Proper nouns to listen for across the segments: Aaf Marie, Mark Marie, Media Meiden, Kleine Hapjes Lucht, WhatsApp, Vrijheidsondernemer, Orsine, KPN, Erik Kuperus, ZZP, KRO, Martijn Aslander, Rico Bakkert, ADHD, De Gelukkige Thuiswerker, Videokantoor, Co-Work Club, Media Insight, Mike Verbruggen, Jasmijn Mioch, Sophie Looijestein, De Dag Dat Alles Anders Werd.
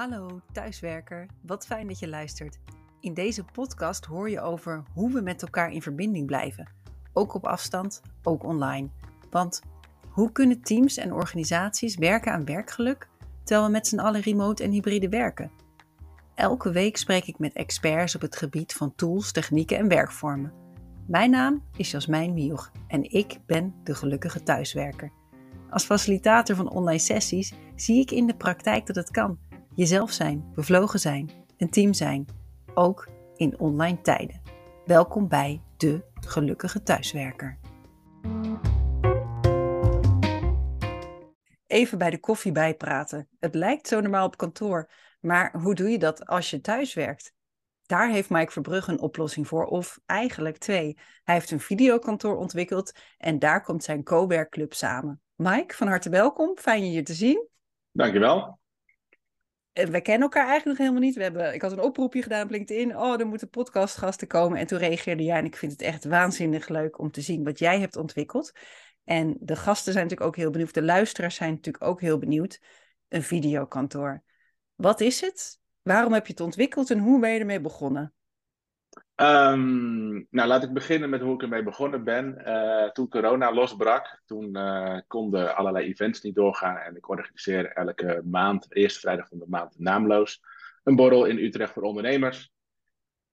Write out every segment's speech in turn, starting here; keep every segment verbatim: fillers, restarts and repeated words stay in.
Hallo thuiswerker, wat fijn dat je luistert. In deze podcast hoor je over hoe we met elkaar in verbinding blijven. Ook op afstand, ook online. Want hoe kunnen teams en organisaties werken aan werkgeluk, terwijl we met z'n allen remote en hybride werken? Elke week spreek ik met experts op het gebied van tools, technieken en werkvormen. Mijn naam is Jasmijn Mioch en ik ben de gelukkige thuiswerker. Als facilitator van online sessies zie ik in de praktijk dat het kan. Jezelf zijn, bevlogen zijn, een team zijn. Ook in online tijden. Welkom bij De Gelukkige Thuiswerker. Even bij de koffie bijpraten. Het lijkt zo normaal op kantoor. Maar hoe doe je dat als je thuis werkt? Daar heeft Mike Verbruggen een oplossing voor, of eigenlijk twee. Hij heeft een videokantoor ontwikkeld en daar komt zijn Co-Work Club samen. Mike, van harte welkom. Fijn je hier te zien. Dankjewel. We kennen elkaar eigenlijk nog helemaal niet. We hebben, ik had een oproepje gedaan op LinkedIn. Oh, er moeten podcastgasten komen. En toen reageerde jij en ik vind het echt waanzinnig leuk om te zien wat jij hebt ontwikkeld. En de gasten zijn natuurlijk ook heel benieuwd. De luisteraars zijn natuurlijk ook heel benieuwd. Een videokantoor. Wat is het? Waarom heb je het ontwikkeld en hoe ben je ermee begonnen? Um, nou, laat ik beginnen met hoe ik ermee begonnen ben. Uh, toen corona losbrak, toen uh, konden allerlei events niet doorgaan. En ik organiseer elke maand, eerste vrijdag van de maand, naamloos, een borrel in Utrecht voor ondernemers.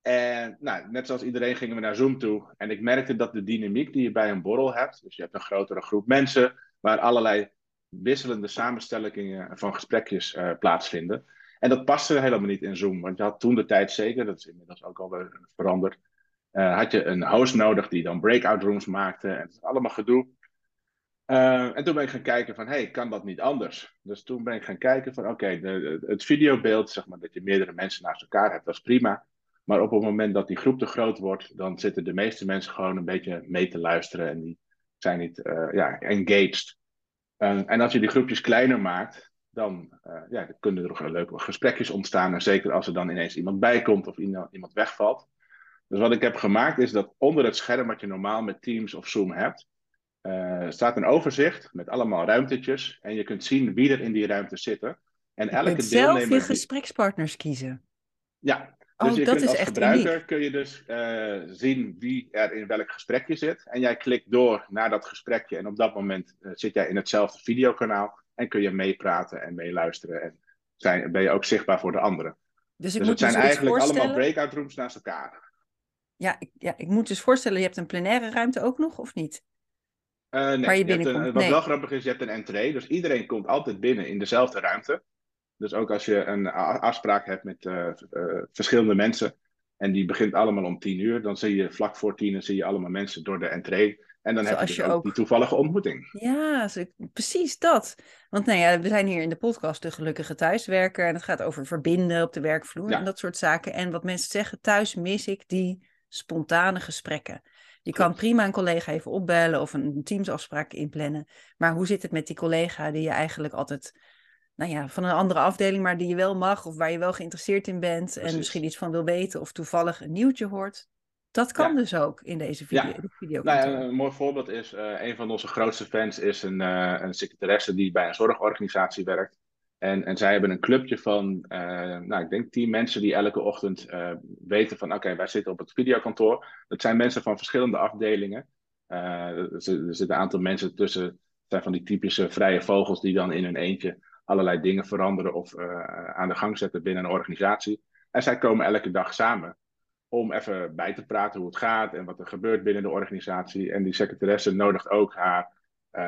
En nou, net zoals iedereen gingen we naar Zoom toe. En ik merkte dat de dynamiek die je bij een borrel hebt, dus je hebt een grotere groep mensen, waar allerlei wisselende samenstellingen van gesprekjes uh, plaatsvinden. En dat paste helemaal niet in Zoom. Want je had toen de tijd zeker, dat is inmiddels ook al veranderd, Uh, had je een host nodig die dan breakout rooms maakte. En dat is allemaal gedoe. Uh, en toen ben ik gaan kijken van, hé, hey, kan dat niet anders? Dus toen ben ik gaan kijken van, oké, okay, het videobeeld, zeg maar, dat je meerdere mensen naast elkaar hebt, dat is prima. Maar op het moment dat die groep te groot wordt, dan zitten de meeste mensen gewoon een beetje mee te luisteren. En die zijn niet uh, ja, engaged. Uh, en als je die groepjes kleiner maakt, dan uh, ja, kunnen er nog leuke gesprekjes ontstaan. En zeker als er dan ineens iemand bij komt of iemand wegvalt. Dus wat ik heb gemaakt is dat onder het scherm wat je normaal met Teams of Zoom hebt, Uh, staat een overzicht met allemaal ruimtetjes. En je kunt zien wie er in die ruimte zitten. En elke je kunt deelnemer zelf je gesprekspartners kiezen. Ja, dus oh, je dat kunt is als echt gebruiker uniek. Kun je dus uh, zien wie er in welk gesprekje zit. En jij klikt door naar dat gesprekje. En op dat moment uh, zit jij in hetzelfde videokanaal. En kun je meepraten en meeluisteren. En zijn, ben je ook zichtbaar voor de anderen. Dus, ik dus moet het zijn dus eigenlijk allemaal breakout rooms naast elkaar. Ja ik, ja, ik moet dus voorstellen, je hebt een plenaire ruimte ook nog, of niet? Uh, nee, Waar je je een, wat nee. wel grappig is, je hebt een entree. Dus iedereen komt altijd binnen in dezelfde ruimte. Dus ook als je een afspraak hebt met uh, uh, verschillende mensen. En die begint allemaal om tien uur. Dan zie je vlak voor tien en zie je allemaal mensen door de entree. En dan Zoals heb je, dus je ook die toevallige ontmoeting. Ja, precies dat. Want nou ja, we zijn hier in de podcast De Gelukkige Thuiswerker. En het gaat over verbinden op de werkvloer ja. en dat soort zaken. En wat mensen zeggen, thuis mis ik die spontane gesprekken. Je kan prima een collega even opbellen of een teamsafspraak inplannen. Maar hoe zit het met die collega die je eigenlijk altijd, nou ja, van een andere afdeling, maar die je wel mag of waar je wel geïnteresseerd in bent. Precies. En misschien iets van wil weten of toevallig een nieuwtje hoort. Dat kan ja. dus ook in deze video. Ja. video nou ja, een mooi voorbeeld is, uh, een van onze grootste fans is een, uh, een secretaresse die bij een zorgorganisatie werkt. En, en zij hebben een clubje van, uh, nou ik denk tien mensen die elke ochtend uh, weten van, oké, okay, wij zitten op het videokantoor. Dat zijn mensen van verschillende afdelingen. Uh, er, er zitten een aantal mensen tussen, het zijn van die typische vrije vogels die dan in hun eentje allerlei dingen veranderen of uh, aan de gang zetten binnen een organisatie. En zij komen elke dag samen om even bij te praten hoe het gaat en wat er gebeurt binnen de organisatie. En die secretaresse nodigt ook haar, uh,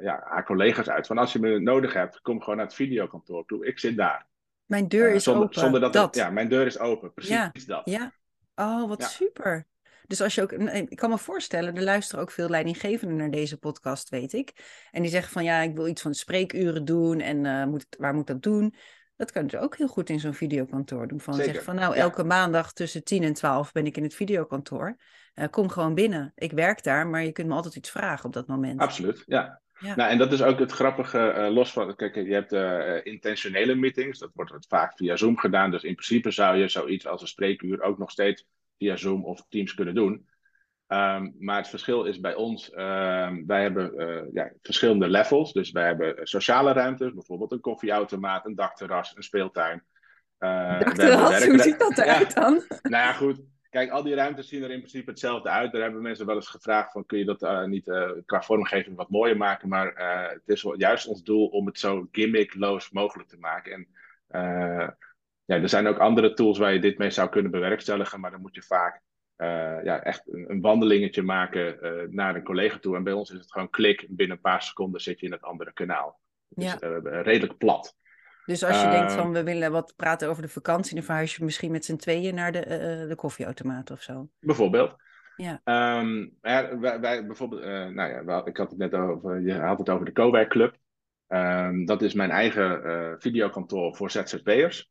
ja, haar collega's uit. Van als je me nodig hebt, kom gewoon naar het videokantoor toe. Ik zit daar. Mijn deur uh, is zonder, open. Zonder dat, dat. Ja, mijn deur is open. Precies ja. dat. Ja. Oh, wat ja. super. Dus als je ook, ik kan me voorstellen, er luisteren ook veel leidinggevenden naar deze podcast, weet ik. En die zeggen van ja, ik wil iets van spreekuren doen en uh, moet, waar moet dat doen? Dat kan je ook heel goed in zo'n videokantoor doen. Van zeggen van nou, elke ja. maandag tussen tien en twaalf ben ik in het videokantoor. Uh, kom gewoon binnen. Ik werk daar, maar je kunt me altijd iets vragen op dat moment. Absoluut, ja. ja. Nou, en dat is ook het grappige, uh, los van, kijk, je hebt uh, intentionele meetings. Dat wordt vaak via Zoom gedaan. Dus in principe zou je zoiets als een spreekuur ook nog steeds via Zoom of Teams kunnen doen. Um, maar het verschil is bij ons, uh, wij hebben uh, ja, verschillende levels. Dus wij hebben sociale ruimtes, bijvoorbeeld een koffieautomaat, een dakterras, een speeltuin. Uh, dakterras, hoe ziet dat eruit ja, dan? Nou ja, goed. Kijk, al die ruimtes zien er in principe hetzelfde uit. Daar hebben mensen wel eens gevraagd van, kun je dat uh, niet uh, qua vormgeving wat mooier maken? Maar uh, het is juist ons doel om het zo gimmickloos mogelijk te maken. En uh, ja, er zijn ook andere tools waar je dit mee zou kunnen bewerkstelligen, maar dan moet je vaak... Uh, ja, echt een, een wandelingetje maken uh, naar een collega toe. En bij ons is het gewoon klik. Binnen een paar seconden zit je in het andere kanaal. Dus ja. uh, redelijk plat. Dus als je uh, denkt van we willen wat praten over de vakantie, dan verhuis je misschien met z'n tweeën naar de, uh, de koffieautomaat of zo. Bijvoorbeeld. Ja. Um, ja, wij, wij bijvoorbeeld, uh, nou ja, wel, ik had het net over, je had het over de Co-Work Club. Um, dat is mijn eigen uh, videokantoor voor Z Z P'ers.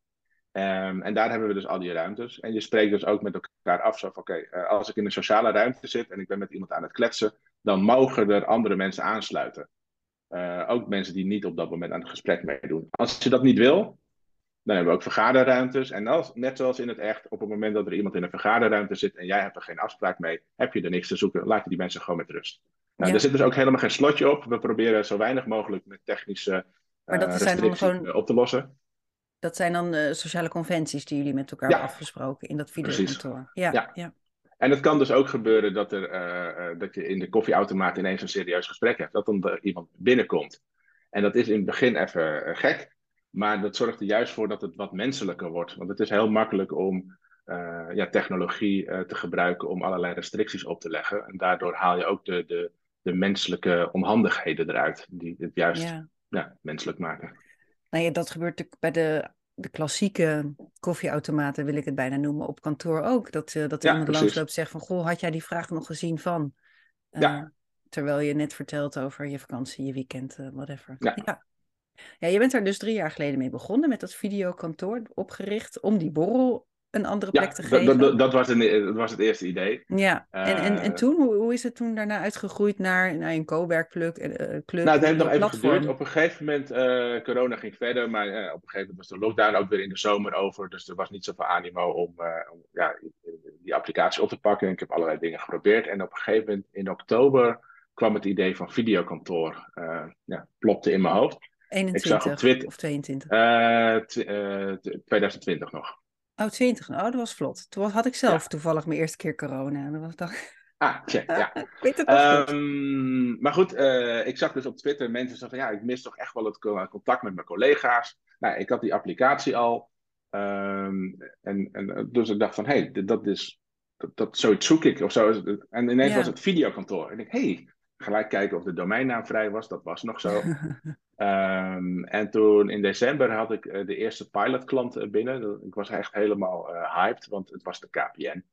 Um, en daar hebben we dus al die ruimtes. En je spreekt dus ook met elkaar af. Zo van, oké, okay, uh, als ik in een sociale ruimte zit en ik ben met iemand aan het kletsen, dan mogen er andere mensen aansluiten. Uh, ook mensen die niet op dat moment aan het gesprek meedoen. Als je dat niet wil, dan hebben we ook vergaderruimtes. En als, net zoals in het echt, op het moment dat er iemand in een vergaderruimte zit en jij hebt er geen afspraak mee, heb je er niks te zoeken, laat je die mensen gewoon met rust. Nou, ja. Er zit dus ook helemaal geen slotje op. We proberen zo weinig mogelijk met technische uh, restricties gewoon... op te lossen. Dat zijn dan uh, sociale conventies die jullie met elkaar ja. afgesproken in dat videokantoor. Ja, ja. ja. En het kan dus ook gebeuren dat, er, uh, uh, dat je in de koffieautomaat ineens een serieus gesprek hebt. Dat dan er iemand binnenkomt. En dat is in het begin even uh, gek. Maar dat zorgt er juist voor dat het wat menselijker wordt. Want het is heel makkelijk om uh, ja, technologie uh, te gebruiken om allerlei restricties op te leggen. En daardoor haal je ook de, de, de menselijke onhandigheden eruit. Die het juist ja. Ja, menselijk maken. Nou ja, dat gebeurt natuurlijk bij de, de klassieke koffieautomaten, wil ik het bijna noemen, op kantoor ook. Dat, uh, dat ja, iemand langs loopt zegt van, goh, had jij die vraag nog gezien van? Uh, ja. Terwijl je net vertelt over je vakantie, je weekend, uh, whatever. Ja. Ja. ja, je bent daar dus drie jaar geleden mee begonnen met dat videokantoor opgericht om die borrel een andere ja, plek te geven. Dat, dat, was een, dat was het eerste idee. Ja, uh, en, en, en toen, hoe, hoe is het toen daarna uitgegroeid naar, naar een co-werkclub? Uh, nou, dat heeft nog even geduurd. Op een gegeven moment, uh, corona ging verder, maar uh, op een gegeven moment was de lockdown ook weer in de zomer over, dus er was niet zoveel animo om, uh, om ja, die applicatie op te pakken. Ik heb allerlei dingen geprobeerd en op een gegeven moment in oktober kwam het idee van videokantoor, uh, ja, plopte in mijn hoofd. eenentwintig ik zag op Twitter, of tweeëntwintig? Uh, t- uh, tweeduizend twintig nog. Oh, twintig. Oh, dat was vlot. Toen had ik zelf ja. toevallig mijn eerste keer corona. Dat was dan... Ah, check, ja. Ik weet het nog um, goed. Maar goed, uh, ik zag dus op Twitter mensen zeggen van... ja, ik mis toch echt wel het contact met mijn collega's. Nou, ik had die applicatie al. Um, en, en dus ik dacht van, hé, hey, dat is... Dat, dat, zoiets zoek ik of zo. En ineens ja. was het videokantoor. En ik dacht, hé, hey, gelijk kijken of de domeinnaam vrij was. Dat was nog zo. Um, en toen in december had ik uh, de eerste pilotklant uh, binnen. Ik was echt helemaal uh, hyped, want het was de K P N.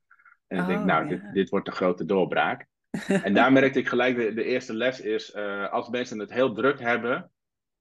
En oh, ik denk, nou, yeah. dit, dit wordt de grote doorbraak. En daar merkte ik gelijk, de, de eerste les is, uh, als mensen het heel druk hebben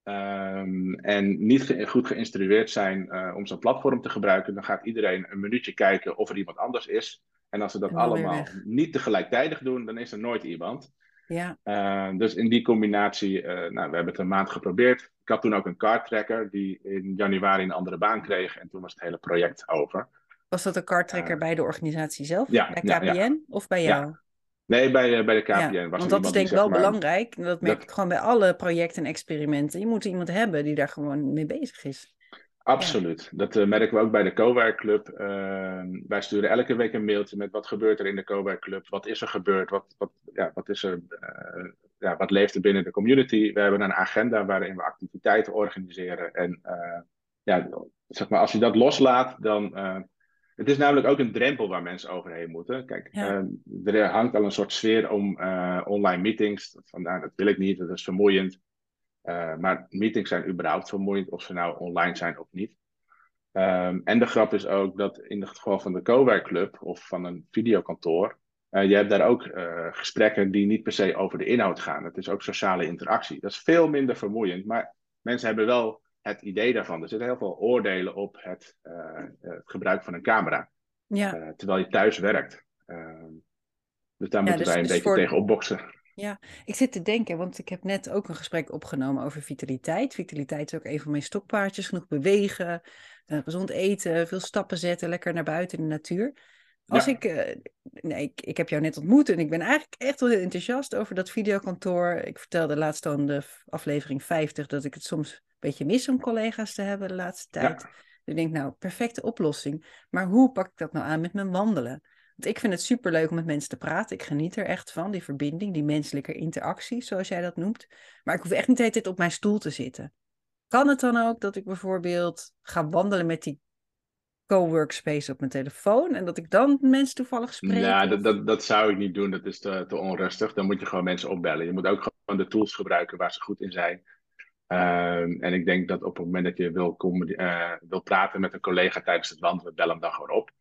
um, en niet ge- goed geïnstrueerd zijn uh, om zo'n platform te gebruiken, dan gaat iedereen een minuutje kijken of er iemand anders is. En als ze dat allemaal niet tegelijkertijd doen, dan is er nooit iemand. Ja. Uh, dus in die combinatie, uh, nou, we hebben het een maand geprobeerd. Ik had toen ook een cardtracker die in januari een andere baan kreeg. En toen was het hele project over. Was dat een cardtracker uh, bij de organisatie zelf? Ja, bij K P N ja, ja. of bij jou? Ja. Nee, bij, bij de K P N. Ja, was want dat is denk ik wel maar, belangrijk. Dat merk dat... ik gewoon bij alle projecten en experimenten. Je moet iemand hebben die daar gewoon mee bezig is. Absoluut. Ja. Dat uh, merken we ook bij de Co-Work Club. Uh, wij sturen elke week een mailtje met wat gebeurt er in de Co-Work Club. Wat is er gebeurd? Wat, wat, ja, wat, is er, uh, ja, wat leeft er binnen de community? We hebben een agenda waarin we activiteiten organiseren. En uh, ja, zeg maar, als je dat loslaat, dan... Uh, het is namelijk ook een drempel waar mensen overheen moeten. Kijk, ja. uh, er hangt al een soort sfeer om uh, online meetings. Vandaar, dat wil ik niet, dat is vermoeiend. Uh, maar meetings zijn überhaupt vermoeiend, of ze nou online zijn of niet. Um, en de grap is ook dat in het geval van de Co-Work Club of van een videokantoor, uh, je hebt daar ook uh, gesprekken die niet per se over de inhoud gaan. Het is ook sociale interactie. Dat is veel minder vermoeiend, maar mensen hebben wel het idee daarvan. Er zitten heel veel oordelen op het, uh, het gebruik van een camera, ja. uh, terwijl je thuis werkt. Uh, dus daar ja, moeten dus, wij een dus beetje voor... tegen opboksen. Ja, ik zit te denken, want ik heb net ook een gesprek opgenomen over vitaliteit. Vitaliteit is ook een van mijn stokpaardjes. Genoeg bewegen, gezond eten, veel stappen zetten, lekker naar buiten in de natuur. Als ja. ik, uh, nee, ik, ik heb jou net ontmoet en ik ben eigenlijk echt wel heel enthousiast over dat videokantoor. Ik vertelde laatst aan de aflevering vijftig dat ik het soms een beetje mis om collega's te hebben de laatste tijd. Ja. Ik denk, nou, perfecte oplossing. Maar hoe pak ik dat nou aan met mijn wandelen? Want ik vind het superleuk om met mensen te praten. Ik geniet er echt van, die verbinding, die menselijke interactie, zoals jij dat noemt. Maar ik hoef echt niet de hele tijd op mijn stoel te zitten. Kan het dan ook dat ik bijvoorbeeld ga wandelen met die co-workspace op mijn telefoon en dat ik dan mensen toevallig spreek? Ja, dat, dat, dat zou ik niet doen. Dat is te, te onrustig. Dan moet je gewoon mensen opbellen. Je moet ook gewoon de tools gebruiken waar ze goed in zijn. Um, en ik denk dat op het moment dat je wil, uh, wil praten met een collega tijdens het wandelen, bel hem dan gewoon op.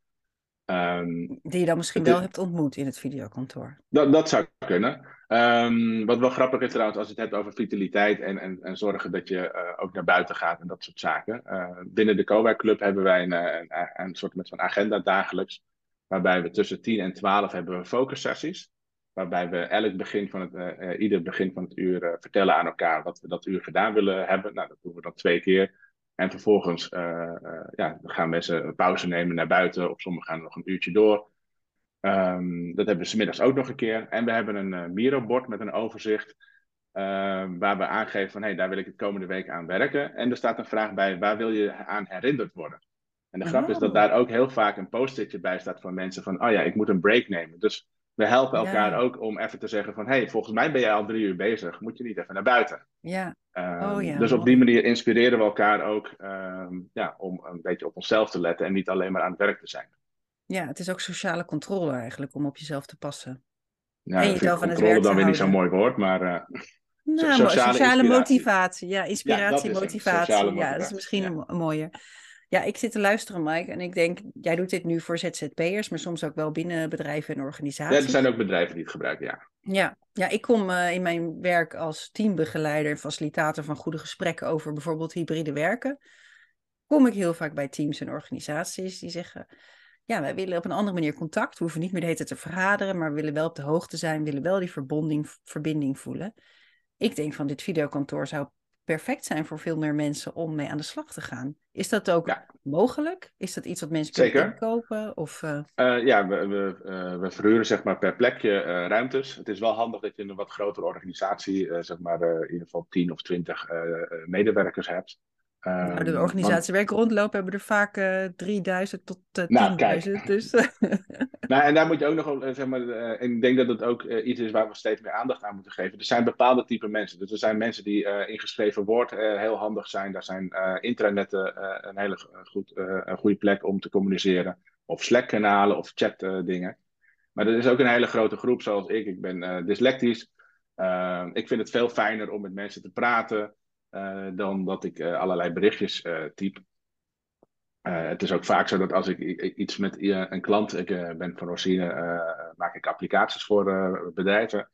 Um, Die je dan misschien wel de, hebt ontmoet in het videokantoor. Dat, dat zou kunnen. Um, wat wel grappig is trouwens, als je het hebt over vitaliteit en, en, en zorgen dat je uh, ook naar buiten gaat en dat soort zaken. Uh, binnen de Co-Work Club hebben wij een, een, een soort met van agenda dagelijks, waarbij we tussen tien en twaalf hebben we focussessies. Waarbij we elk begin van het, uh, ieder begin van het uur uh, vertellen aan elkaar wat we dat uur gedaan willen hebben. Nou, dat doen we dan twee keer. En vervolgens uh, uh, ja, gaan mensen een pauze nemen naar buiten. Of sommigen gaan nog een uurtje door. Um, dat hebben we 's middags ook nog een keer. En we hebben een uh, Miro-bord met een overzicht. Uh, waar we aangeven van, hé, hey, daar wil ik de komende week aan werken. En er staat een vraag bij, waar wil je aan herinnerd worden? En de grap oh. is dat daar ook heel vaak een post-itje bij staat van mensen van, oh ja, ik moet een break nemen. Dus we helpen elkaar ja. ook om even te zeggen van, hé, hey, volgens mij ben jij al drie uur bezig. Moet je niet even naar buiten? Ja. Um, oh, ja dus op die manier inspireren we elkaar ook um, ja, om een beetje op onszelf te letten en niet alleen maar aan het werk te zijn. Ja, het is ook sociale controle eigenlijk om op jezelf te passen. Nou, en je dan van het werk te houden. Controle dan weer niet zo'n mooi woord, maar uh, nou, sociale, sociale motivatie. Ja, inspiratie, ja, motivatie. motivatie. Ja, dat is misschien ja. een mooier. Ja, ik zit te luisteren, Mike, en ik denk, jij doet dit nu voor Z Z P'ers, maar soms ook wel binnen bedrijven en organisaties. Ja, er zijn ook bedrijven die het gebruiken, ja. Ja, ja ik kom uh, in mijn werk als teambegeleider en facilitator van goede gesprekken over bijvoorbeeld hybride werken. Kom ik heel vaak bij teams en organisaties die zeggen, ja, wij willen op een andere manier contact. We hoeven niet meer de hele tijd te vergaderen, maar we willen wel op de hoogte zijn, willen wel die verbonding, verbinding voelen. Ik denk van dit videokantoor zou perfect zijn voor veel meer mensen om mee aan de slag te gaan. Is dat ook ja. mogelijk? Is dat iets wat mensen kunnen kopen? Of, uh... Uh, ja, we, we, uh, we verhuren zeg maar per plekje uh, ruimtes. Het is wel handig dat je in een wat grotere organisatie, uh, zeg maar uh, in ieder geval tien of twintig uh, medewerkers hebt. Uh, nou, de organisatie waar ik rondloop hebben er vaak uh, drieduizend tot tienduizend. Nou, dus. nou, en daar moet je ook nog, zeg maar, uh, ik denk dat dat ook uh, iets is waar we steeds meer aandacht aan moeten geven. Er zijn bepaalde type mensen. Dus er zijn mensen die uh, in geschreven woord uh, heel handig zijn. Daar zijn uh, intranetten uh, een hele goed, uh, een goede plek om te communiceren. Of Slack-kanalen of chat uh, dingen. Maar er is ook een hele grote groep zoals ik. Ik ben uh, dyslectisch. Uh, ik vind het veel fijner om met mensen te praten. Uh, dan dat ik uh, allerlei berichtjes uh, typ. Uh, het is ook vaak zo dat als ik iets met uh, een klant... Ik uh, ben van Orsine, uh, maak ik applicaties voor uh, bedrijven.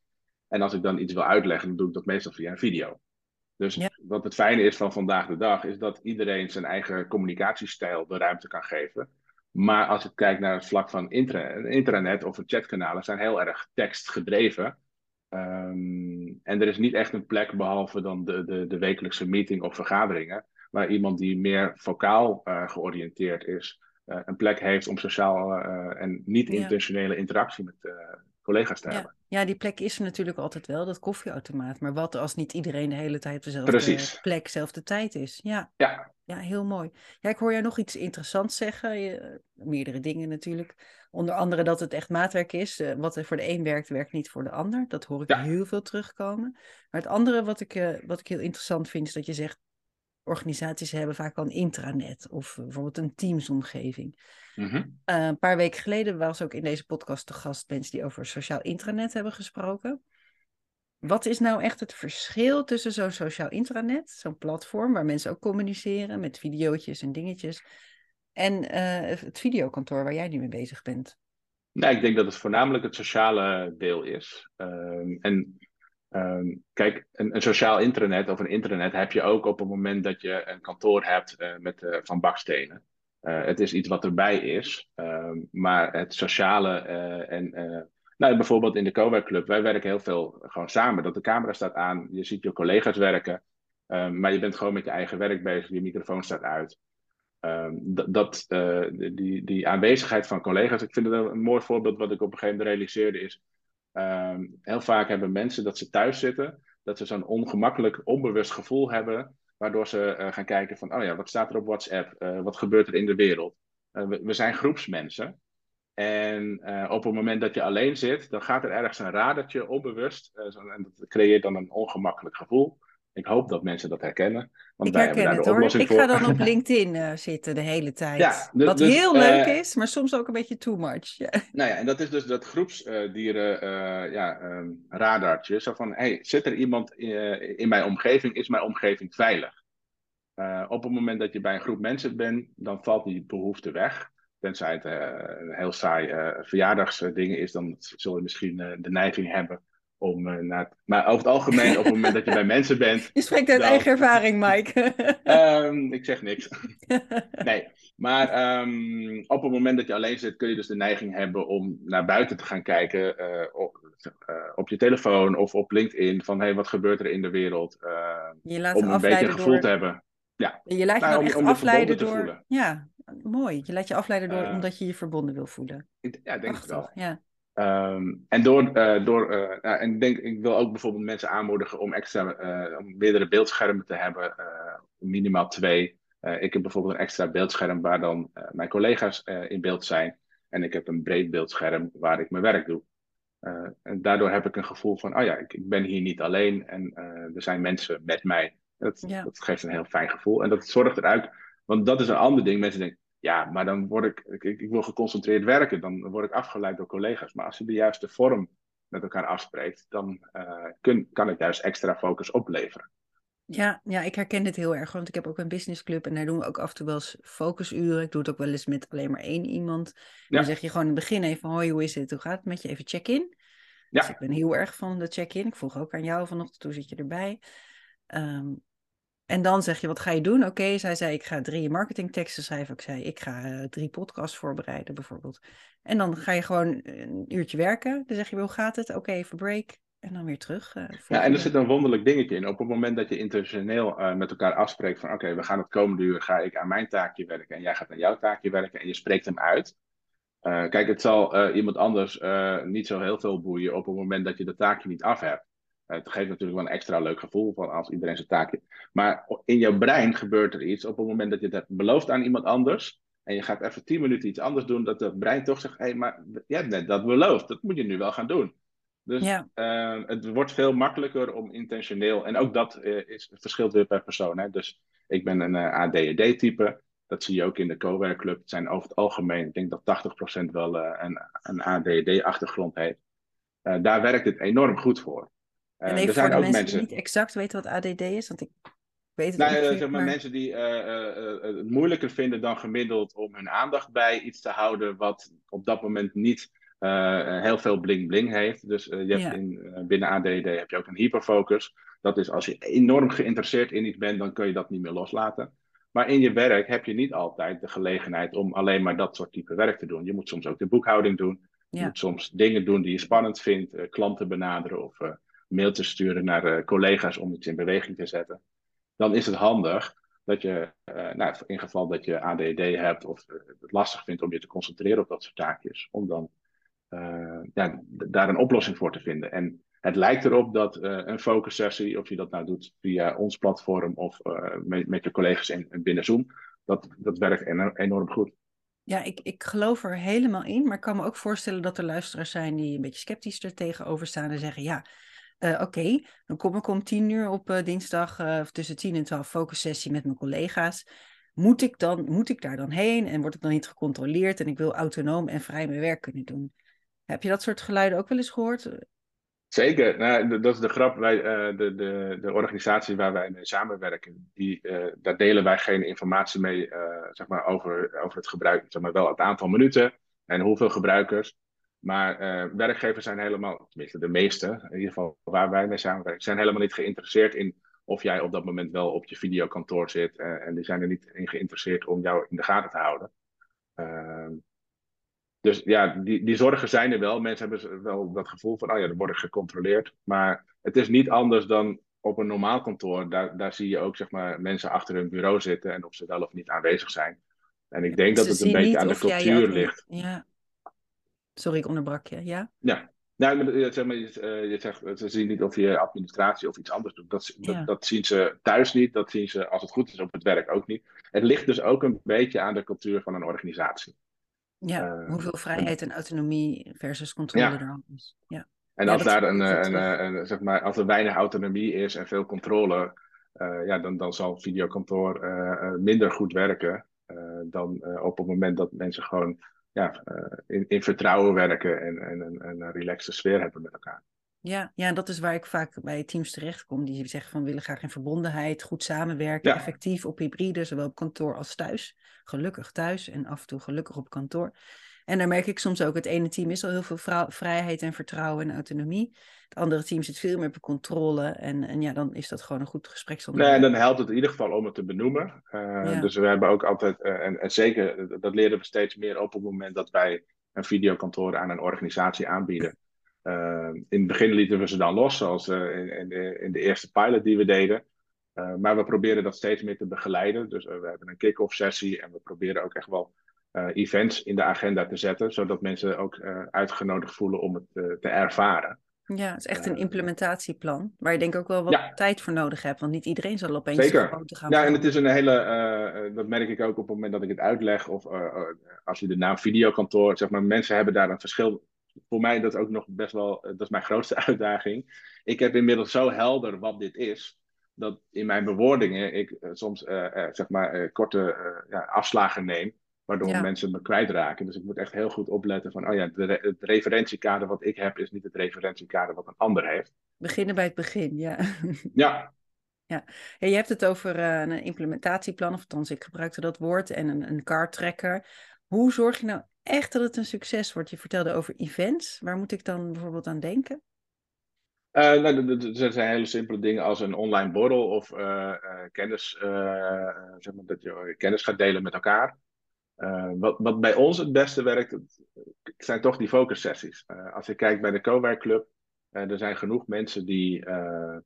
En als ik dan iets wil uitleggen, dan doe ik dat meestal via een video. Dus ja. wat het fijne is van vandaag de dag, is dat iedereen zijn eigen communicatiestijl de ruimte kan geven. Maar als ik kijk naar het vlak van intranet, intranet of chatkanalen, zijn heel erg tekstgedreven. Um, en er is niet echt een plek, behalve dan de, de, de wekelijkse meeting of vergaderingen, waar iemand die meer vocaal uh, georiënteerd is, uh, een plek heeft om sociaal uh, en niet-intentionele ja. interactie met uh, collega's te ja. hebben. Ja, die plek is er natuurlijk altijd wel, dat koffieautomaat. Maar wat als niet iedereen de hele tijd dezelfde Precies. plek, dezelfde tijd is? Ja. Ja. Ja, heel mooi. Ja, ik hoor jou nog iets interessants zeggen. Je, meerdere dingen natuurlijk. Onder andere dat het echt maatwerk is. Uh, wat voor de een werkt, werkt niet voor de ander. Dat hoor ik ja. heel veel terugkomen. Maar het andere wat ik, uh, wat ik heel interessant vind, is dat je zegt, organisaties hebben vaak al een intranet of bijvoorbeeld een Teams-omgeving. Mm-hmm. Uh, een paar weken geleden was ook in deze podcast te gast mensen die over sociaal intranet hebben gesproken. Wat is nou echt het verschil tussen zo'n sociaal intranet, zo'n platform waar mensen ook communiceren met videootjes en dingetjes, en uh, het videokantoor waar jij nu mee bezig bent? Nou, ik denk dat het voornamelijk het sociale deel is. Um, en... Um, kijk, een, een sociaal intranet of een intranet heb je ook op het moment dat je een kantoor hebt uh, met, uh, van bakstenen. Uh, het is iets wat erbij is, um, maar het sociale uh, en uh, nou, bijvoorbeeld in de Co-Work Club, wij werken heel veel gewoon samen. Dat de camera staat aan, je ziet je collega's werken, um, maar je bent gewoon met je eigen werk bezig, je microfoon staat uit. Um, dat, dat, uh, die, die aanwezigheid van collega's, ik vind het een mooi voorbeeld wat ik op een gegeven moment realiseerde is, um, heel vaak hebben mensen dat ze thuis zitten, dat ze zo'n ongemakkelijk, onbewust gevoel hebben, waardoor ze uh, gaan kijken van, oh ja, wat staat er op WhatsApp, uh, wat gebeurt er in de wereld? Uh, we, we zijn groepsmensen en uh, op het moment dat je alleen zit, dan gaat er ergens een radertje onbewust uh, zo, en dat creëert dan een ongemakkelijk gevoel. Ik hoop dat mensen dat herkennen. Want ik wij herken hebben daar het hoor. Ik voor. Ga dan op LinkedIn uh, zitten de hele tijd. Ja, dus, wat dus, heel uh, leuk is, maar soms ook een beetje too much. Yeah. Nou ja, en dat is dus dat groepsdieren uh, uh, ja, um, radartje. Zo van, hey, zit er iemand uh, in mijn omgeving? Is mijn omgeving veilig? Uh, op het moment dat je bij een groep mensen bent, dan valt die behoefte weg. Tenzij het uh, een heel saai uh, verjaardagsdingen is, dan zullen we misschien uh, de neiging hebben. Om, uh, na... Maar over het algemeen, op het moment dat je bij mensen bent... Je spreekt uit dan... eigen ervaring, Mike. um, ik zeg niks. Nee, maar um, op het moment dat je alleen zit... kun je dus de neiging hebben om naar buiten te gaan kijken... Uh, op, uh, op je telefoon of op LinkedIn... van, hé, hey, wat gebeurt er in de wereld? Uh, je laat om een beetje gevoel door... te hebben. Ja. Je laat je nou, dan om, echt om afleiden door... Ja, mooi. Je laat je afleiden door uh, omdat je je verbonden wil voelen. Ja, denk ik wel. Ja. Um, en door, uh, door uh, nou, en denk, ik wil ook bijvoorbeeld mensen aanmoedigen om extra, uh, om meerdere beeldschermen te hebben, uh, minimaal twee. Uh, ik heb bijvoorbeeld een extra beeldscherm waar dan uh, mijn collega's uh, in beeld zijn. En ik heb een breed beeldscherm waar ik mijn werk doe. Uh, en daardoor heb ik een gevoel van, oh ja, ik, ik ben hier niet alleen en uh, er zijn mensen met mij. Dat, ja. Dat geeft een heel fijn gevoel en dat zorgt eruit, want dat is een ander ding. Mensen denken, ja, maar dan word ik, ik, ik wil geconcentreerd werken, dan word ik afgeleid door collega's. Maar als je de juiste vorm met elkaar afspreekt, dan uh, kun, kan het juist extra focus opleveren. Ja, ja, ik herken dit heel erg, want ik heb ook een businessclub en daar doen we ook af en toe wel eens focusuren. Ik doe het ook wel eens met alleen maar één iemand. En ja. Dan zeg je gewoon in het begin even, hoi, hoe is het? Hoe gaat het met je? Even check-in. Ja. Dus ik ben heel erg van de check-in. Ik vroeg ook aan jou vanochtend, hoe zit je erbij? Um, En dan zeg je, wat ga je doen? Oké, okay, zij zei, ik ga drie marketingteksten schrijven. Ik zei, ik ga uh, drie podcasts voorbereiden bijvoorbeeld. En dan ga je gewoon een uurtje werken. Dan zeg je, hoe gaat het? Oké, okay, even break. En dan weer terug. Uh, ja, en er zit een wonderlijk dingetje in. Op het moment dat je intentioneel uh, met elkaar afspreekt van... oké, okay, we gaan het komende uur, ga ik aan mijn taakje werken... en jij gaat aan jouw taakje werken en je spreekt hem uit. Uh, kijk, het zal uh, iemand anders uh, niet zo heel veel boeien... op het moment dat je dat taakje niet af hebt. Het geeft natuurlijk wel een extra leuk gevoel van als iedereen zijn taakje. Maar in jouw brein gebeurt er iets op het moment dat je dat belooft aan iemand anders. En je gaat even tien minuten iets anders doen. Dat het brein toch zegt, hé, hey, maar jij hebt net dat beloofd. Dat moet je nu wel gaan doen. Dus ja. uh, het wordt veel makkelijker om intentioneel. En ook dat uh, is, verschilt weer per persoon. Hè? Dus ik ben een uh, A D H D type. Dat zie je ook in de Co-Work Club. Het zijn over het algemeen, ik denk dat tachtig procent wel uh, een, een A D H D achtergrond heeft. Uh, daar werkt het enorm goed voor. En even er zijn voor de ook mensen, mensen die niet exact weten wat A D D is, want ik weet het nou, niet. Nou, zeg maar mensen die uh, uh, uh, het moeilijker vinden dan gemiddeld om hun aandacht bij iets te houden wat op dat moment niet uh, heel veel bling-bling heeft. Dus uh, je ja. hebt in, uh, binnen A D D heb je ook een hyperfocus. Dat is als je enorm geïnteresseerd in iets bent, dan kun je dat niet meer loslaten. Maar in je werk heb je niet altijd de gelegenheid om alleen maar dat soort type werk te doen. Je moet soms ook de boekhouding doen. Ja. Je moet soms dingen doen die je spannend vindt, uh, klanten benaderen of... Uh, mail te sturen naar uh, collega's om iets in beweging te zetten, dan is het handig dat je, uh, nou, in geval dat je A D D hebt of uh, het lastig vindt om je te concentreren op dat soort taakjes, om dan uh, ja, d- daar een oplossing voor te vinden. En het lijkt erop dat uh, een focussessie, of je dat nou doet via ons platform of uh, met, met je collega's in, binnen Zoom, dat, dat werkt en- enorm goed. Ja, ik, ik geloof er helemaal in, maar ik kan me ook voorstellen dat er luisteraars zijn die een beetje sceptisch er tegenover staan en zeggen, ja, Uh, Oké, okay. dan kom ik om tien uur op uh, dinsdag uh, tussen tien en twaalf focussessie met mijn collega's. Moet ik, dan, moet ik daar dan heen en word ik dan niet gecontroleerd en ik wil autonoom en vrij mijn werk kunnen doen? Heb je dat soort geluiden ook wel eens gehoord? Zeker, nou, dat is de grap. Wij, uh, de, de, de organisatie waar wij mee samenwerken, die, uh, daar delen wij geen informatie mee uh, zeg maar over, over het gebruik, zeg maar wel het aantal minuten en hoeveel gebruikers. Maar uh, werkgevers zijn helemaal, tenminste de meeste, in ieder geval waar wij mee samenwerken, zijn helemaal niet geïnteresseerd in of jij op dat moment wel op je videokantoor zit. Uh, en die zijn er niet in geïnteresseerd om jou in de gaten te houden. Uh, dus ja, die, die zorgen zijn er wel. Mensen hebben wel dat gevoel van, oh ja, dan word ik gecontroleerd. Maar het is niet anders dan op een normaal kantoor. Daar, daar zie je ook, zeg maar, mensen achter hun bureau zitten en of ze wel of niet aanwezig zijn. En ik denk dus dat het een beetje aan de cultuur ligt. Ja. Sorry, ik onderbrak je. Ja. Ja. Nou, zeg maar, je zegt, ze zien niet of je administratie of iets anders doet. Dat, dat, ja. dat zien ze thuis niet, dat zien ze als het goed is op het werk ook niet. Het ligt dus ook een beetje aan de cultuur van een organisatie. Ja, uh, hoeveel vrijheid en autonomie versus controle ja. er al is. Ja. En ja, als, daar een, een, een, een, zeg maar, als er weinig autonomie is en veel controle, uh, ja, dan, dan zal Videokantoor uh, minder goed werken uh, dan uh, op het moment dat mensen gewoon ja, uh, in, in vertrouwen werken en, en, en, en een relaxte sfeer hebben met elkaar. Ja, ja, en dat is waar ik vaak bij teams terechtkom. Die zeggen van, we willen graag in verbondenheid, goed samenwerken, ja. effectief op hybride, zowel op kantoor als thuis. Gelukkig thuis en af en toe gelukkig op kantoor. En daar merk ik soms ook, het ene team is al heel veel vrou- vrijheid en vertrouwen en autonomie. Het andere team zit veel meer op controle. En, en ja, dan is dat gewoon een goed gespreksonderwerp. Nee, en dan helpt het in ieder geval om het te benoemen. Uh, ja. Dus we hebben ook altijd, uh, en, en zeker, dat leren we steeds meer op het moment dat wij een videokantoor aan een organisatie aanbieden. Uh, in het begin lieten we ze dan los, zoals uh, in, in, de, in de eerste pilot die we deden. Uh, maar we proberen dat steeds meer te begeleiden. Dus uh, we hebben een kick-off sessie en we proberen ook echt wel uh, events in de agenda te zetten. Zodat mensen ook uh, uitgenodigd voelen om het uh, te ervaren. Ja, het is echt een implementatieplan. Waar je denk ik ook wel wat ja. tijd voor nodig hebt. Want niet iedereen zal opeens Zeker. Gewoon te gaan Ja, plannen. En het is een hele... Uh, dat merk ik ook op het moment dat ik het uitleg. Of uh, als je de naam videokantoor... Zeg maar, mensen hebben daar een verschil... Voor mij dat ook nog best wel, dat is mijn grootste uitdaging. Ik heb inmiddels zo helder wat dit is, dat in mijn bewoordingen ik uh, soms uh, uh, zeg maar uh, korte uh, ja, afslagen neem, waardoor ja. mensen me kwijtraken. Dus ik moet echt heel goed opletten van, oh ja, de re- het referentiekader wat ik heb is niet het referentiekader wat een ander heeft. Beginnen bij het begin, ja. Ja. Ja. Ja, je hebt het over uh, een implementatieplan, of althans ik gebruikte dat woord, en een, een card tracker. Hoe zorg je nou echt dat het een succes wordt? Je vertelde over events. Waar moet ik dan bijvoorbeeld aan denken? Uh, nou, dat zijn hele simpele dingen als een online borrel of uh, uh, kennis, uh, zeg maar dat je kennis gaat delen met elkaar. Uh, wat, wat bij ons het beste werkt, het zijn toch die focus sessies. Uh, als je kijkt bij de Co-Work Club, uh, er zijn genoeg mensen die... Uh,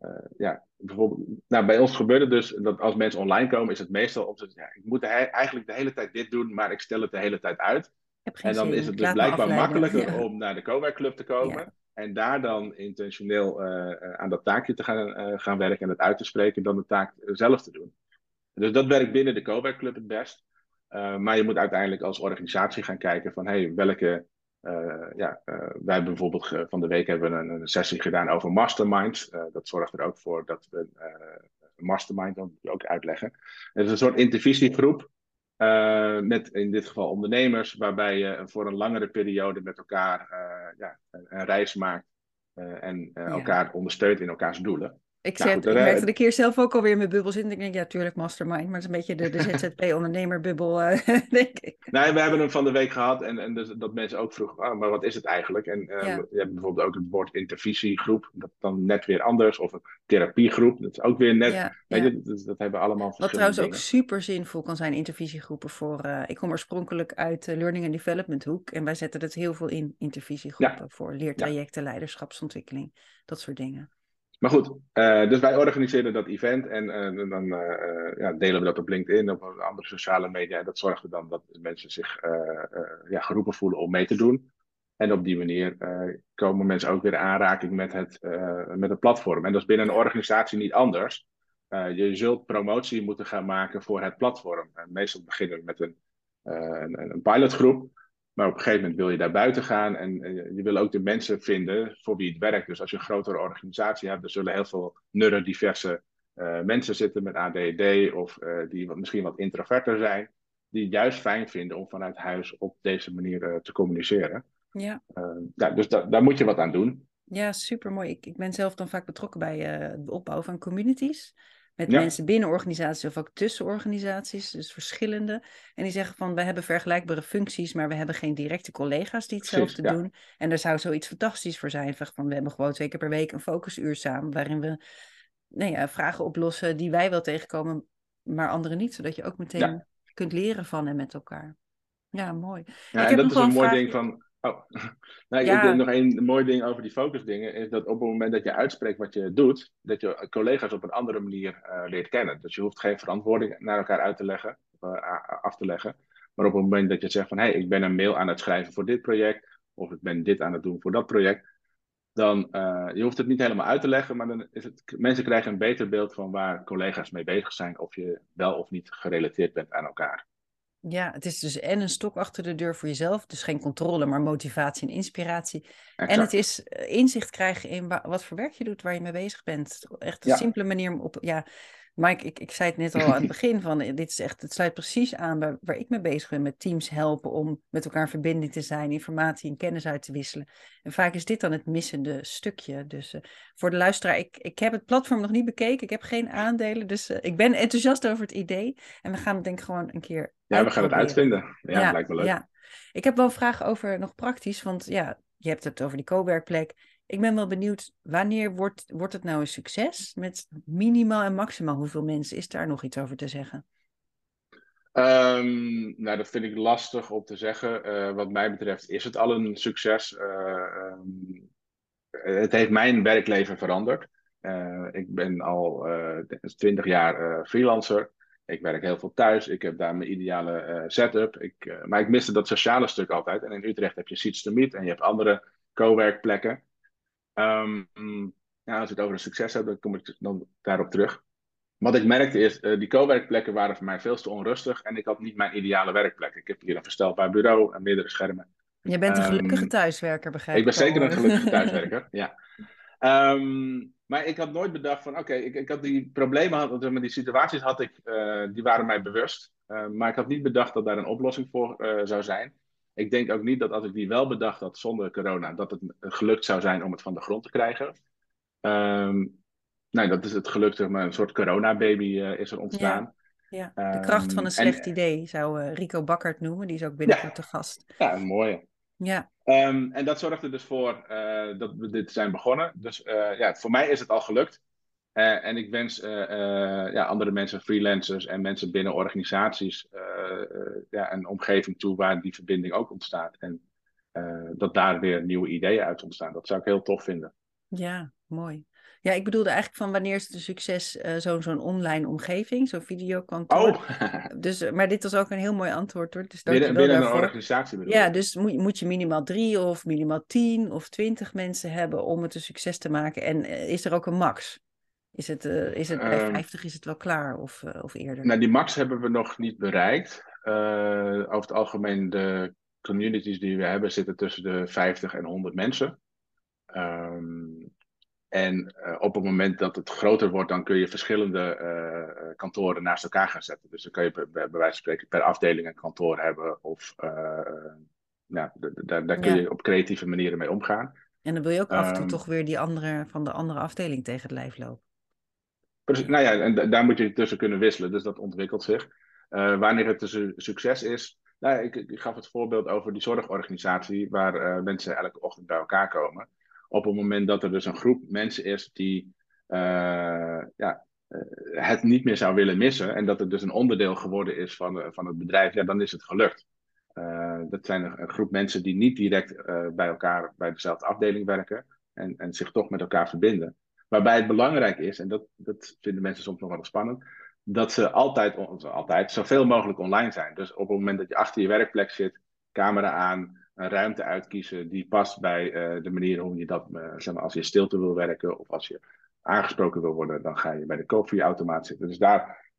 Uh, ja, bijvoorbeeld, nou, bij ons gebeurde dus dat als mensen online komen, is het meestal om te zeggen: ja, ik moet he- eigenlijk de hele tijd dit doen, maar ik stel het de hele tijd uit. En dan zin. Is het dus blijkbaar makkelijker ja. om naar de Co-Work Club te komen ja. en daar dan intentioneel uh, aan dat taakje te gaan, uh, gaan werken en het uit te spreken, dan de taak zelf te doen. Dus dat werkt binnen de Co-Work Club het best. Uh, maar je moet uiteindelijk als organisatie gaan kijken van hey, welke. Uh, ja, uh, wij hebben bijvoorbeeld uh, van de week hebben we een, een sessie gedaan over masterminds. Uh, dat zorgt er ook voor dat we uh, een mastermind, dat moet je ook uitleggen. Het is een soort intervisiegroep uh, met in dit geval ondernemers, waarbij je voor een langere periode met elkaar uh, ja, een, een reis maakt uh, en uh, elkaar ja. ondersteunt in elkaars doelen. Ik, nou, zet, goed, ik merkte uh, de keer zelf ook alweer in mijn bubbel zitten. Ik denk, ja, tuurlijk, mastermind. Maar het is een beetje de, de Z Z P-ondernemerbubbel, uh, denk ik. Nee, we hebben hem van de week gehad. En, en dus, dat mensen ook vroegen, oh, maar wat is het eigenlijk? En uh, ja. je hebt bijvoorbeeld ook het woord intervisiegroep. Dat is dan net weer anders. Of een therapiegroep. Dat is ook weer net... Ja, ja. Je, dus dat hebben we allemaal verschillende Wat trouwens dingen. Ook super zinvol kan zijn, intervisiegroepen voor... Uh, ik kom oorspronkelijk uit de Learning and Development hoek. En wij zetten het heel veel in, intervisiegroepen. Ja. Voor leertrajecten, ja. leiderschapsontwikkeling. Dat soort dingen. Maar goed, uh, dus wij organiseren dat event en uh, dan uh, ja, delen we dat op LinkedIn, op andere sociale media. En dat zorgt er dan dat mensen zich uh, uh, ja, geroepen voelen om mee te doen. En op die manier uh, komen mensen ook weer in aanraking met het, uh, met het platform. En dat is binnen een organisatie niet anders. Uh, je zult promotie moeten gaan maken voor het platform. En meestal beginnen we met een, uh, een, een pilotgroep. Maar op een gegeven moment wil je daar buiten gaan en je wil ook de mensen vinden voor wie het werkt. Dus als je een grotere organisatie hebt, er zullen heel veel neurodiverse uh, mensen zitten met A D D of uh, die wat, misschien wat introverter zijn. Die het juist fijn vinden om vanuit huis op deze manier uh, te communiceren. Ja. Uh, ja, dus da- daar moet je wat aan doen. Ja, supermooi. Ik, ik ben zelf dan vaak betrokken bij uh, het opbouwen van communities. Met ja. mensen binnen organisaties of ook tussen organisaties, dus verschillende. En die zeggen van, we hebben vergelijkbare functies, maar we hebben geen directe collega's die hetzelfde Precies, doen. Ja. En daar zou zoiets fantastisch voor zijn. Van, we hebben gewoon twee keer per week een focusuur samen, waarin we nou ja, vragen oplossen die wij wel tegenkomen, maar anderen niet. Zodat je ook meteen ja. kunt leren van en met elkaar. Ja, mooi. Ja, en dat is een mooi vraag... ding van... Oh, nou, ik ja. denk nog één mooi ding over die focusdingen is dat op het moment dat je uitspreekt wat je doet, dat je collega's op een andere manier uh, leert kennen. Dus je hoeft geen verantwoording naar elkaar uit te leggen, uh, af te leggen. Maar op het moment dat je zegt van, hé, hey, ik ben een mail aan het schrijven voor dit project, of ik ben dit aan het doen voor dat project, dan, uh, je hoeft het niet helemaal uit te leggen, maar dan is het, mensen krijgen een beter beeld van waar collega's mee bezig zijn, of je wel of niet gerelateerd bent aan elkaar. Ja, het is dus en een stok achter de deur voor jezelf. Dus geen controle, maar motivatie en inspiratie. Exact. En het is inzicht krijgen in wat voor werk je doet, waar je mee bezig bent. Echt een ja. simpele manier om op... Ja, Mike, ik, ik zei het net al aan het begin van... Dit is echt, het sluit precies aan waar, waar ik mee bezig ben. Met teams helpen om met elkaar in verbinding te zijn. Informatie en kennis uit te wisselen. En vaak is dit dan het missende stukje. Dus uh, voor de luisteraar, ik, ik heb het platform nog niet bekeken. Ik heb geen aandelen. Dus uh, ik ben enthousiast over het idee. En we gaan het denk ik gewoon een keer... Ja, we gaan het uitvinden. Ja, ja, lijkt me leuk. Ja. Ik heb wel een vraag over nog praktisch, want ja, je hebt het over die co-werkplek. Ik ben wel benieuwd, wanneer wordt, wordt het nou een succes? Met minimaal en maximaal hoeveel mensen? Is daar nog iets over te zeggen? Um, nou, dat vind ik lastig om te zeggen. Uh, wat mij betreft is het al een succes. Uh, um, het heeft mijn werkleven veranderd. Uh, ik ben al uh, twintig jaar uh, freelancer. Ik werk heel veel thuis, ik heb daar mijn ideale uh, setup. Ik, uh, maar ik miste dat sociale stuk altijd. En in Utrecht heb je Seats to Meet en je hebt andere co-werkplekken. Um, nou, als we het over een succes hebben, dan kom ik dan daarop terug. Wat ik merkte is, uh, die co-werkplekken waren voor mij veel te onrustig. En ik had niet mijn ideale werkplek. Ik heb hier een verstelbaar bureau en meerdere schermen. Je bent een um, gelukkige thuiswerker, begrijp ik? Ik ben zeker een gelukkige thuiswerker, ja. Um, maar ik had nooit bedacht van, oké, okay, ik, ik had die problemen, had, met die situaties had ik, uh, die waren mij bewust. Uh, maar ik had niet bedacht dat daar een oplossing voor uh, zou zijn. Ik denk ook niet dat als ik die wel bedacht had zonder corona, dat het gelukt zou zijn om het van de grond te krijgen. Um, nou, dat is het gelukte, maar een soort coronababy uh, is er ontstaan. Ja, ja. De kracht um, van een slecht en, idee zou uh, Rico Bakkert noemen, die is ook binnenkort ja, te gast. Ja, mooi. Ja. Um, en dat zorgde dus voor uh, dat we dit zijn begonnen. Dus uh, ja, voor mij is het al gelukt. Uh, en ik wens uh, uh, ja, andere mensen, freelancers en mensen binnen organisaties, uh, uh, ja, een omgeving toe waar die verbinding ook ontstaat. En uh, dat daar weer nieuwe ideeën uit ontstaan. Dat zou ik heel tof vinden. Ja, mooi. Ja, ik bedoelde eigenlijk van wanneer is het een succes uh, zo'n zo'n online omgeving, zo'n videokantoor. Oh. Dus, maar dit was ook een heel mooi antwoord hoor. Dus binnen binnen een organisatie bedoel ik. Ja, dus moet, moet je minimaal drie of minimaal tien of twintig mensen hebben om het een succes te maken. En uh, is er ook een max? Is het, uh, is het bij uh, vijftig is het wel klaar of, uh, of eerder? Nou, die max hebben we nog niet bereikt. Uh, over het algemeen de communities die we hebben zitten tussen de vijftig en honderd mensen. Um, En uh, op het moment dat het groter wordt, dan kun je verschillende uh, kantoren naast elkaar gaan zetten. Dus dan kun je bij, bij wijze van spreken per afdeling een kantoor hebben. Of uh, nou, d- d- daar, daar kun je ja. op creatieve manieren mee omgaan. En dan wil je ook um, af en toe toch weer die andere van de andere afdeling tegen het lijf lopen. Precies, nou ja, en d- daar moet je tussen kunnen wisselen. Dus dat ontwikkelt zich. Uh, wanneer het dus een succes is. Nou, ik, ik gaf het voorbeeld over die zorgorganisatie waar uh, mensen elke ochtend bij elkaar komen. Op het moment dat er dus een groep mensen is die uh, ja, uh, het niet meer zou willen missen. En dat het dus een onderdeel geworden is van, uh, van het bedrijf. Ja, dan is het gelukt. Uh, dat zijn een, een groep mensen die niet direct uh, bij elkaar bij dezelfde afdeling werken. En, en zich toch met elkaar verbinden. Waarbij het belangrijk is, en dat, dat vinden mensen soms nog wel spannend. Dat ze altijd, altijd zoveel mogelijk online zijn. Dus op het moment dat je achter je werkplek zit, camera aan. Een ruimte uitkiezen die past bij uh, de manier hoe je dat, uh, zeg maar, als je stilte wil werken of als je aangesproken wil worden, dan ga je bij de koffieautomaat zitten. Dus daar...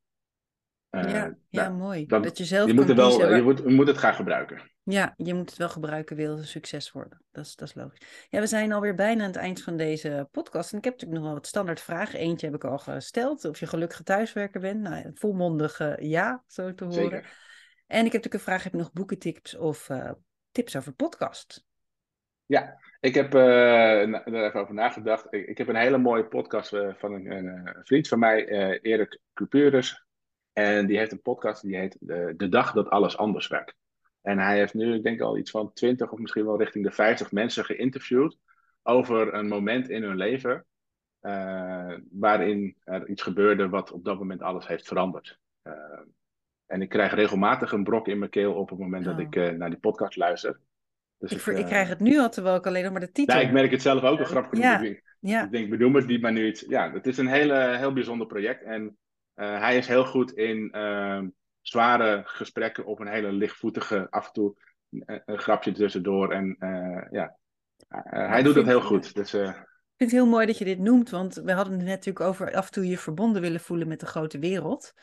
Uh, ja, ja nou, mooi. Dan, dat je zelf je moet het wel, waar... je, moet, je moet het gaan gebruiken. Ja, je moet het wel gebruiken, wil een succes worden. Dat is, dat is logisch. Ja, we zijn alweer bijna aan het eind van deze podcast. En ik heb natuurlijk nog wel wat standaard vragen. Eentje heb ik al gesteld. Of je gelukkig thuiswerker bent. Nou, volmondig uh, ja, zo te horen. Zeker. En ik heb natuurlijk een vraag. Heb je nog boekentips of... Uh, tips over podcast? Ja, ik heb uh, na, er even over nagedacht. Ik, ik heb een hele mooie podcast uh, van een, een vriend van mij, uh, Erik Kuperus. En die heeft een podcast die heet uh, De Dag Dat Alles Anders Werd. En hij heeft nu, ik denk al iets van twintig of misschien wel richting de vijftig mensen geïnterviewd over een moment in hun leven uh, waarin er iets gebeurde wat op dat moment alles heeft veranderd. Uh, En ik krijg regelmatig een brok in mijn keel op het moment oh. dat ik uh, naar die podcast luister. Dus ik, ik, uh... ik krijg het nu al, terwijl ik alleen nog maar de titel... Ja, ik merk het zelf ook, een grap genoeg. Ja. Ik, ja. ik denk, bedoel me die maar nu iets... Ja, het is een hele, heel bijzonder project. En uh, hij is heel goed in uh, zware gesprekken op een hele lichtvoetige... af en toe uh, een grapje tussendoor. En uh, ja, uh, hij vindt, doet dat heel goed. Dus... Uh, Ik vind het heel mooi dat je dit noemt, want we hadden het net natuurlijk over af en toe je verbonden willen voelen met de grote wereld.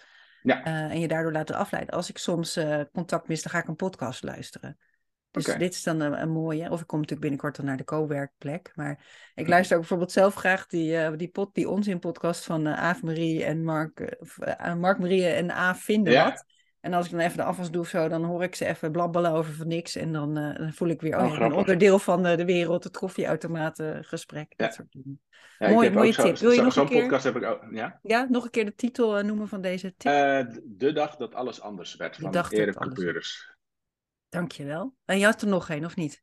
Ja. Uh, en je daardoor laten afleiden. Als ik soms uh, contact mis, dan ga ik een podcast luisteren. Dus okay. Dit is dan een, een mooie. Of ik kom natuurlijk binnenkort dan naar de co-werkplek. Maar ik luister ook bijvoorbeeld zelf graag die, uh, die, pot, die onzinpodcast van uh, Aaf Marie en Mark, uh, Mark Marie en Aaf vinden ja. wat. En als ik dan even de afwas doe of zo, dan hoor ik ze even blabbelen over van niks. En dan, uh, dan voel ik weer oh, oh, een onderdeel van uh, de wereld, het koffieautomatengesprek. Ja. Dat soort dingen. Ja, Mooi, mooie tip. Zo, Wil je zo, nog zo'n een keer... podcast heb ik ook. Ja? ja, nog een keer de titel uh, noemen van deze tip. Uh, de dag dat alles anders werd van Erik Kuperus. Dankjewel. En je had er nog één, of niet?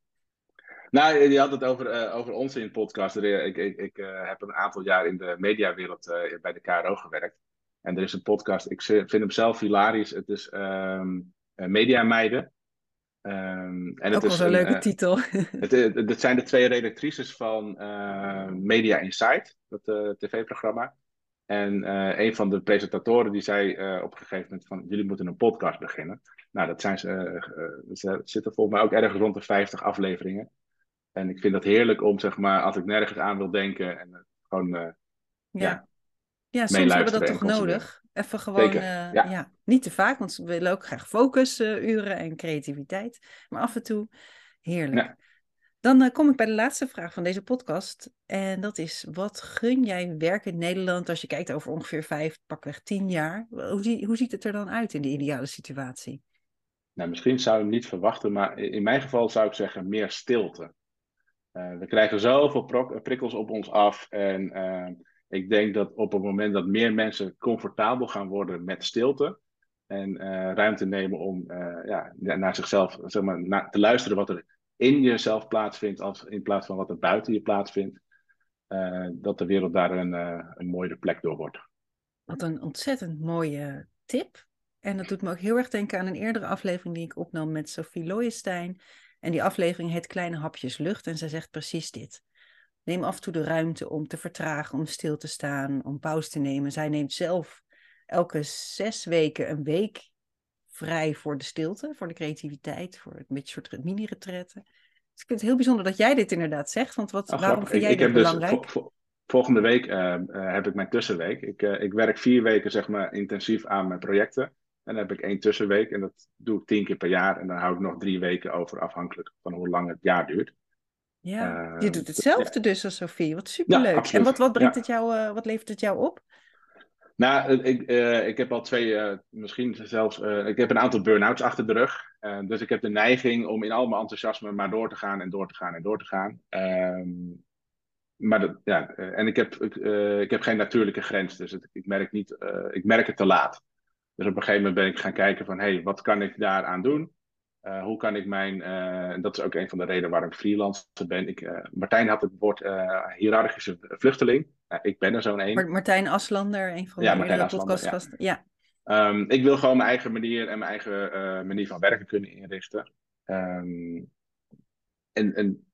Nou, je had het over, uh, over ons in de podcast. Ik, ik, ik uh, heb een aantal jaar in de mediawereld uh, bij de K R O gewerkt. En er is een podcast, ik vind hem zelf hilarisch. Het is um, Media Meiden. Um, en ook wel zo'n leuke uh, titel. Het, het, het zijn de twee redactrices van uh, Media Insight, dat uh, tv-programma. En uh, een van de presentatoren die zei uh, op een gegeven moment van... jullie moeten een podcast beginnen. Nou, dat zijn ze, uh, uh, ze zitten volgens mij ook ergens rond de vijftig afleveringen. En ik vind dat heerlijk om, zeg maar, als ik nergens aan wil denken... en uh, gewoon, uh, ja... ja Ja, soms hebben we dat toch nodig. Even gewoon, uh, ja. Ja, niet te vaak, want we willen ook graag focusuren uh, en creativiteit. Maar af en toe, heerlijk. Ja. Dan uh, kom ik bij de laatste vraag van deze podcast. En dat is, wat gun jij werk in Nederland als je kijkt over ongeveer vijf, pakweg tien jaar? Hoe, zie, hoe ziet het er dan uit in de ideale situatie? Nou, misschien zou je hem niet verwachten, maar in mijn geval zou ik zeggen meer stilte. Uh, we krijgen zoveel prok- prikkels op ons af en... Uh, Ik denk dat op het moment dat meer mensen comfortabel gaan worden met stilte en uh, ruimte nemen om uh, ja, naar zichzelf, zeg maar, na, te luisteren wat er in jezelf plaatsvindt als in plaats van wat er buiten je plaatsvindt, uh, dat de wereld daar een, uh, een mooiere plek door wordt. Wat een ontzettend mooie tip. En dat doet me ook heel erg denken aan een eerdere aflevering die ik opnam met Sophie Looijestein. En die aflevering heet Kleine Hapjes Lucht en zij zegt precies dit. Neem af en toe de ruimte om te vertragen, om stil te staan, om pauze te nemen. Zij neemt zelf elke zes weken een week vrij voor de stilte, voor de creativiteit, voor een beetje een soort mini-retretten. Dus ik vind het heel bijzonder dat jij dit inderdaad zegt, want wat, oh, waarom vind jij ik, dit ik belangrijk? Dus vol, vol, volgende week uh, uh, heb ik mijn tussenweek. Ik, uh, ik werk vier weken zeg maar intensief aan mijn projecten. En dan heb ik één tussenweek en dat doe ik tien keer per jaar. En dan hou ik nog drie weken over afhankelijk van hoe lang het jaar duurt. Ja, uh, je doet hetzelfde ja. dus als Sophie. Wat superleuk. Ja, en wat, wat, brengt ja. het jou, uh, wat levert het jou op? Nou, ik, uh, ik heb al twee, uh, misschien zelfs... Uh, ik heb een aantal burn-outs achter de rug. Uh, dus ik heb de neiging om in al mijn enthousiasme maar door te gaan en door te gaan en door te gaan. Um, maar dat, ja, uh, en ik heb, ik, uh, ik heb geen natuurlijke grens. Dus het, ik, merk niet, uh, ik merk het te laat. Dus op een gegeven moment ben ik gaan kijken van... Hé, hey, wat kan ik daaraan doen? Uh, hoe kan ik mijn, uh, en dat is ook een van de redenen waarom ik freelancer ben. Ik, uh, Martijn had het woord uh, hiërarchische vluchteling. Uh, ik ben er zo'n een. Martijn Aslander, een van de, ja, Martijn de podcastgasten. Ja. Ja. Um, ik wil gewoon mijn eigen manier en mijn eigen uh, manier van werken kunnen inrichten. Um, en, en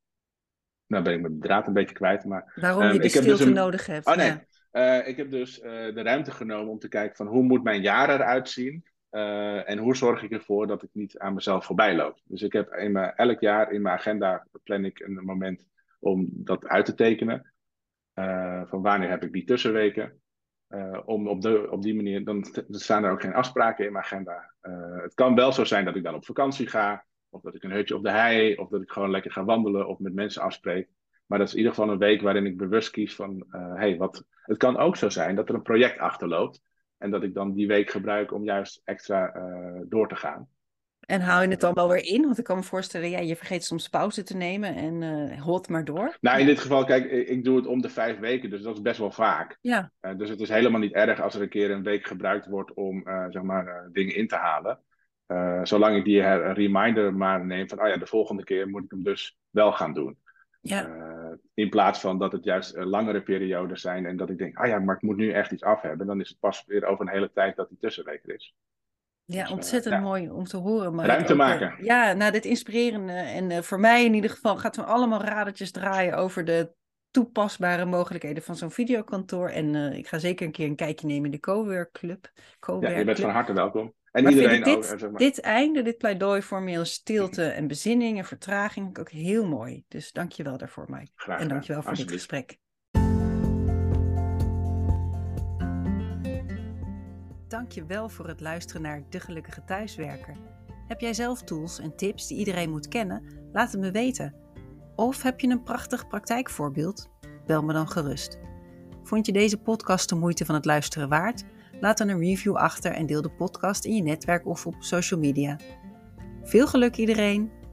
nou ben ik mijn draad een beetje kwijt. Maar, waarom um, je de stilte dus een... nodig hebt. Oh nee, ja. uh, ik heb dus uh, de ruimte genomen om te kijken van hoe moet mijn jaar eruit zien... Uh, en hoe zorg ik ervoor dat ik niet aan mezelf voorbij loop? Dus ik heb in mijn, elk jaar in mijn agenda plan ik een moment om dat uit te tekenen. Uh, van wanneer heb ik die tussenweken? Uh, om op, de, op die manier, dan te, staan er ook geen afspraken in mijn agenda. Uh, het kan wel zo zijn dat ik dan op vakantie ga. Of dat ik een hutje op de hei. Of dat ik gewoon lekker ga wandelen of met mensen afspreek. Maar dat is in ieder geval een week waarin ik bewust kies van... Uh, hey, wat, het kan ook zo zijn dat er een project achterloopt. En dat ik dan die week gebruik om juist extra uh, door te gaan. En hou je het dan wel weer in? Want ik kan me voorstellen, ja, je vergeet soms pauze te nemen en uh, holt maar door. Nou, in dit geval, kijk, ik, ik doe het om de vijf weken, dus dat is best wel vaak. Ja. Uh, dus het is helemaal niet erg als er een keer een week gebruikt wordt om uh, zeg maar, uh, dingen in te halen. Uh, zolang ik die her- reminder maar neem van, oh ja, de volgende keer moet ik hem dus wel gaan doen. Ja. Uh, in plaats van dat het juist uh, langere perioden zijn en dat ik denk, ah ja, maar ik moet nu echt iets af hebben. Dan is het pas weer over een hele tijd dat die tussenweek er is. Ja, ontzettend ja. mooi om te horen. Maar ruimte ook, maken. Ja, nou, dit inspirerende. En uh, voor mij in ieder geval gaat we allemaal radertjes draaien over de toepasbare mogelijkheden van zo'n videokantoor. En uh, ik ga zeker een keer een kijkje nemen in de Co-Work Club. Co-Work ja, je bent Club. Van harte welkom. En maar iedereen dit, ook, zeg maar. Dit einde, dit pleidooi voor meer stilte en bezinning en vertraging, ook heel mooi. Dus dank je wel daarvoor, Mike. Graag, en dank je wel voor dit gesprek. Dank je wel voor het luisteren naar De Gelukkige Thuiswerker. Heb jij zelf tools en tips die iedereen moet kennen? Laat het me weten. Of heb je een prachtig praktijkvoorbeeld? Bel me dan gerust. Vond je deze podcast de moeite van het luisteren waard? Laat dan een review achter en deel de podcast in je netwerk of op social media. Veel geluk iedereen!